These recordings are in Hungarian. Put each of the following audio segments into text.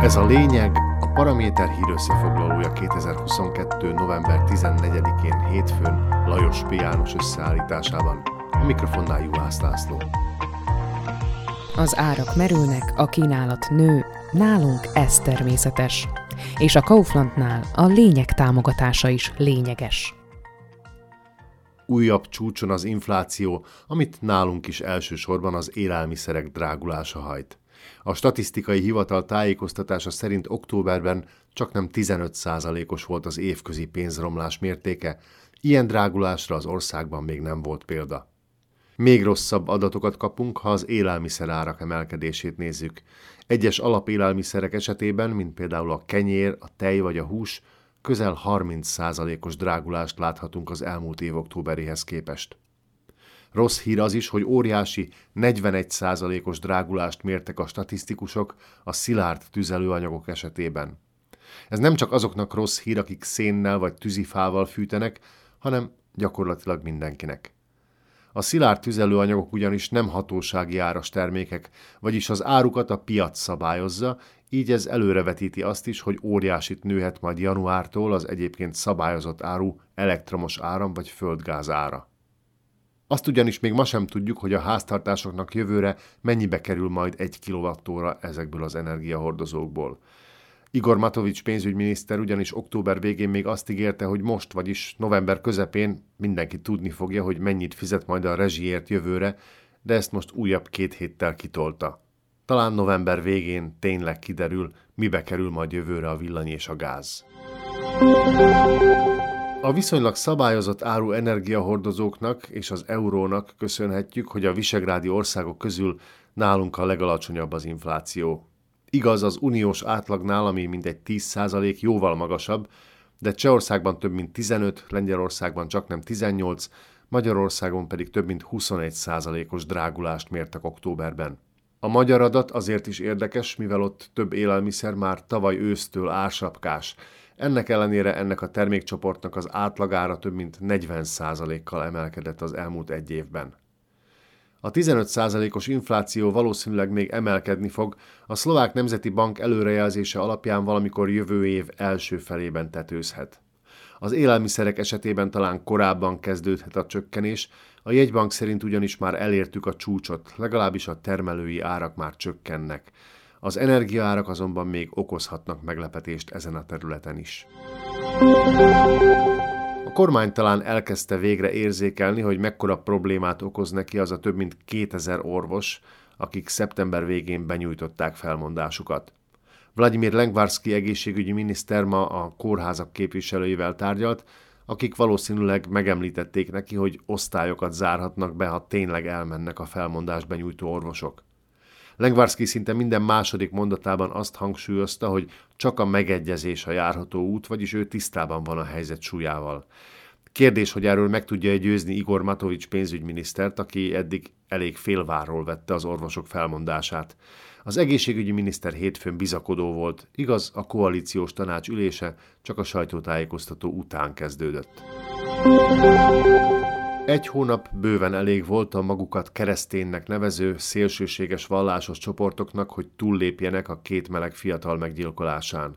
Ez a lényeg, a Paraméter hírösszefoglalója 2022. november 14-én hétfőn Lajos P. János összeállításában. A mikrofonnál Juhász László. Az árak merülnek, a kínálat nő, nálunk ez természetes. És a Kauflandnál a lényeg támogatása is lényeges. Újabb csúcson az infláció, amit nálunk is elsősorban az élelmiszerek drágulása hajt. A statisztikai hivatal tájékoztatása szerint októberben csaknem 15%-os volt az évközi pénzromlás mértéke, ilyen drágulásra az országban még nem volt példa. Még rosszabb adatokat kapunk, ha az élelmiszerárak emelkedését nézzük. Egyes alapélelmiszerek esetében, mint például a kenyér, a tej vagy a hús, közel 30%-os drágulást láthatunk az elmúlt év októberihez képest. Rossz hír az is, hogy óriási 41%-os drágulást mértek a statisztikusok a szilárd tüzelőanyagok esetében. Ez nem csak azoknak rossz hír, akik szénnel vagy tűzifával fűtenek, hanem gyakorlatilag mindenkinek. A szilárd tüzelőanyagok ugyanis nem hatósági áras termékek, vagyis az árukat a piac szabályozza, így ez előrevetíti azt is, hogy óriásit nőhet majd januártól az egyébként szabályozott áru elektromos áram vagy földgáz ára. Azt ugyanis még ma sem tudjuk, hogy a háztartásoknak jövőre mennyibe kerül majd 1 kilowattóra ezekből az energiahordozókból. Igor Matovič pénzügyminiszter ugyanis október végén még azt ígérte, hogy most, vagyis november közepén mindenki tudni fogja, hogy mennyit fizet majd a rezsiért jövőre, de ezt most újabb 2 héttel kitolta. Talán november végén tényleg kiderül, mibe kerül majd jövőre a villany és a gáz. A viszonylag szabályozott áru energiahordozóknak és az eurónak köszönhetjük, hogy a visegrádi országok közül nálunk a legalacsonyabb az infláció. Igaz, az uniós átlagnál, ami mintegy 10% jóval magasabb, de Csehországban több mint 15, Lengyelországban csaknem 18, Magyarországon pedig több mint 21%-os drágulást mértek októberben. A magyar adat azért is érdekes, mivel ott több élelmiszer már tavaly ősztől ársapkás. Ennek ellenére ennek a termékcsoportnak az átlagára több mint 40%-kal emelkedett az elmúlt 1 évben. A 15%-os infláció valószínűleg még emelkedni fog, a Szlovák Nemzeti Bank előrejelzése alapján valamikor jövő év első felében tetőzhet. Az élelmiszerek esetében talán korábban kezdődhet a csökkenés, a jegybank szerint ugyanis már elértük a csúcsot, legalábbis a termelői árak már csökkennek. Az energiaárak azonban még okozhatnak meglepetést ezen a területen is. A kormány talán elkezdte végre érzékelni, hogy mekkora problémát okoz neki az a több mint 2000 orvos, akik szeptember végén benyújtották felmondásukat. Vladimír Lengvarský egészségügyi miniszter ma a kórházak képviselőivel tárgyalt, akik valószínűleg megemlítették neki, hogy osztályokat zárhatnak be, ha tényleg elmennek a felmondást benyújtó orvosok. Lengvarský szinte minden második mondatában azt hangsúlyozta, hogy csak a megegyezés a járható út, vagyis ő tisztában van a helyzet súlyával. Kérdés, hogy erről meg tudja győzni Igor Matovič pénzügyminisztert, aki eddig elég félvárról vette az orvosok felmondását. Az egészségügyi miniszter hétfőn bizakodó volt, igaz, a koalíciós tanács ülése csak a sajtótájékoztató után kezdődött. 1 hónap bőven elég volt a magukat kereszténynek nevező szélsőséges vallásos csoportoknak, hogy túllépjenek a 2 meleg fiatal meggyilkolásán.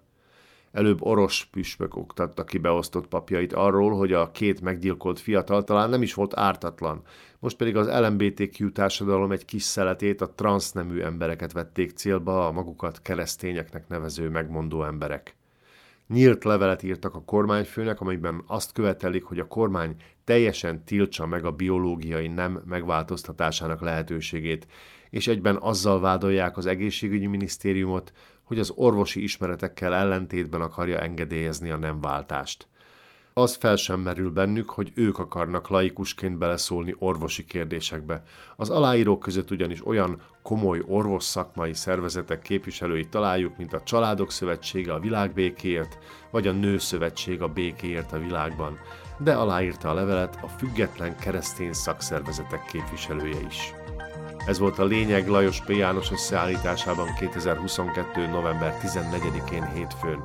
Előbb orosz püspök oktatta ki beosztott papjait arról, hogy a 2 meggyilkolt fiatal talán nem is volt ártatlan, most pedig az LMBTQ társadalom egy kis szeletét, a transznemű embereket vették célba a magukat keresztényeknek nevező megmondó emberek. Nyílt levelet írtak a kormányfőnek, amelyben azt követelik, hogy a kormány teljesen tiltsa meg a biológiai nem megváltoztatásának lehetőségét, és egyben azzal vádolják az egészségügyi minisztériumot, hogy az orvosi ismeretekkel ellentétben akarja engedélyezni a nem váltást. Az fel sem merül bennük, hogy ők akarnak laikusként beleszólni orvosi kérdésekbe. Az aláírók között ugyanis olyan komoly orvosszakmai szervezetek képviselőit találjuk, mint a Családok Szövetsége a világbékéért, vagy a Nő Szövetség a békéért a világban, de aláírta a levelet a független keresztény szakszervezetek képviselője is. Ez volt a lényeg Lajos P. János összeállításában 2022. november 14-én hétfőn.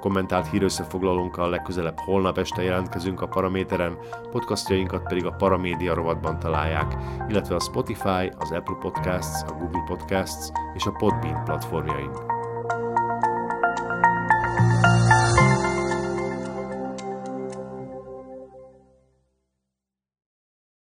Kommentált hírösszefoglalónkkal legközelebb holnap este jelentkezünk a Paraméteren, podcastjainkat pedig a Paramédia rovatban találják, illetve a Spotify, az Apple Podcasts, a Google Podcasts és a Podbean platformjain.